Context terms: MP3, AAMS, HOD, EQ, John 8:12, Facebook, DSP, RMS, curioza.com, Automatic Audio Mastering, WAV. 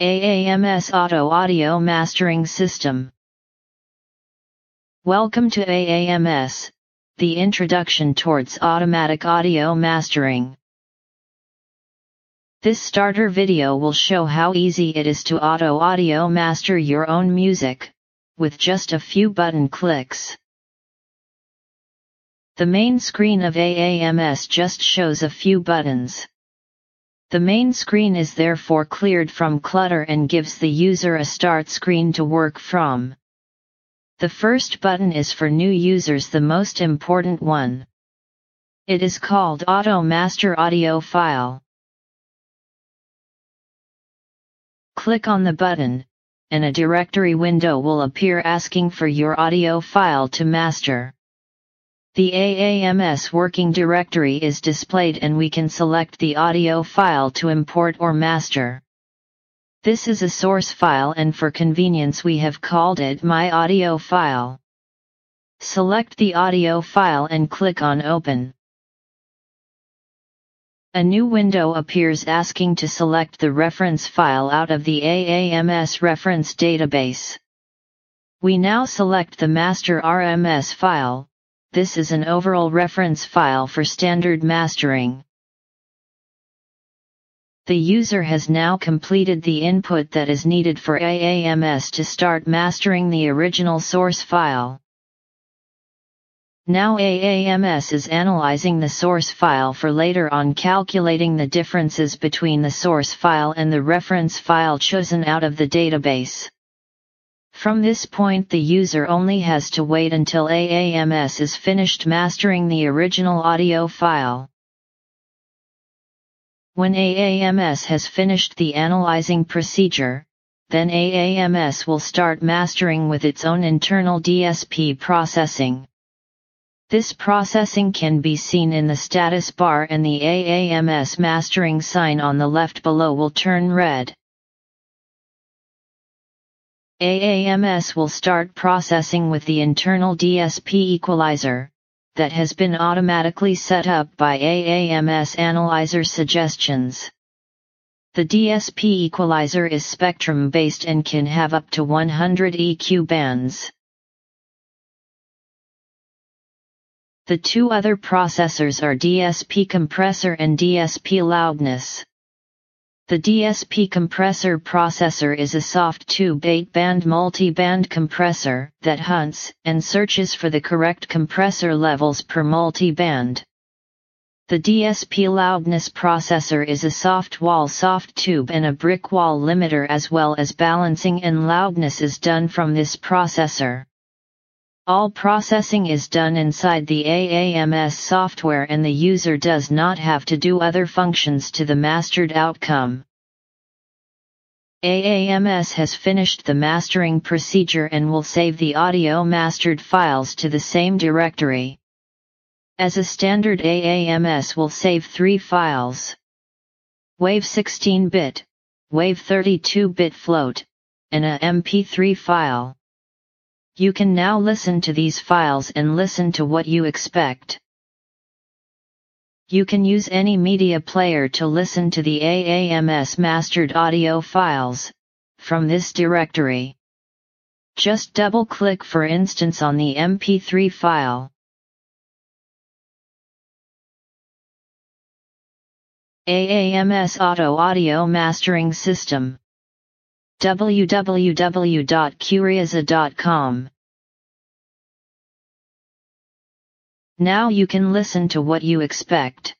AAMS Auto Audio Mastering System. Welcome to AAMS, the introduction towards automatic audio mastering. This starter video will show how easy it is to audio master your own music, with just a few button clicks. The main screen of AAMS just shows a few buttons. The main screen is therefore cleared from clutter and gives the user a start screen to work from. The first button is for new users the most important one. It is called Auto Master Audio File. Click on the button, and a directory window will appear asking for your audio file to master. The AAMS working directory is displayed and we can select the audio file to import or master. This is a source file and for convenience we have called it My Audio File. Select the audio file and click on Open. A new window appears asking to select the reference file out of the AAMS reference database. We now select the master RMS file. This is an overall reference file for standard mastering. The user has now completed the input that is needed for AAMS to start mastering the original source file. Now AAMS is analyzing the source file for later on calculating the differences between the source file and the reference file chosen out of the database. From this point the user only has to wait until AAMS is finished mastering the original audio file. When AAMS has finished the analyzing procedure, then AAMS will start mastering with its own internal DSP processing. This processing can be seen in the status bar and the AAMS mastering sign on the left below will turn red. AAMS will start processing with the internal DSP equalizer, that has been automatically set up by AAMS analyzer suggestions. The DSP equalizer is spectrum-based and can have up to 100 EQ bands. The two other processors are DSP compressor and DSP loudness. The DSP compressor processor is a soft tube 8-band multi-band compressor that hunts and searches for the correct compressor levels per multi-band. The DSP loudness processor is a soft wall soft tube and a brick wall limiter, as well as balancing and loudness is done from this processor. All processing is done inside the AAMS software and the user does not have to do other functions to the mastered outcome. AAMS has finished the mastering procedure and will save the audio mastered files to the same directory. As a standard, AAMS will save three files: WAV 16-bit, WAV 32-bit float, and a MP3 file. You can now listen to these files and listen to what you expect. You can use any media player to listen to the AAMS mastered audio files, from this directory. Just double-click for instance on the MP3 file. AAMS Auto Audio Mastering System. www.curioza.com. Now you can listen to what you expect.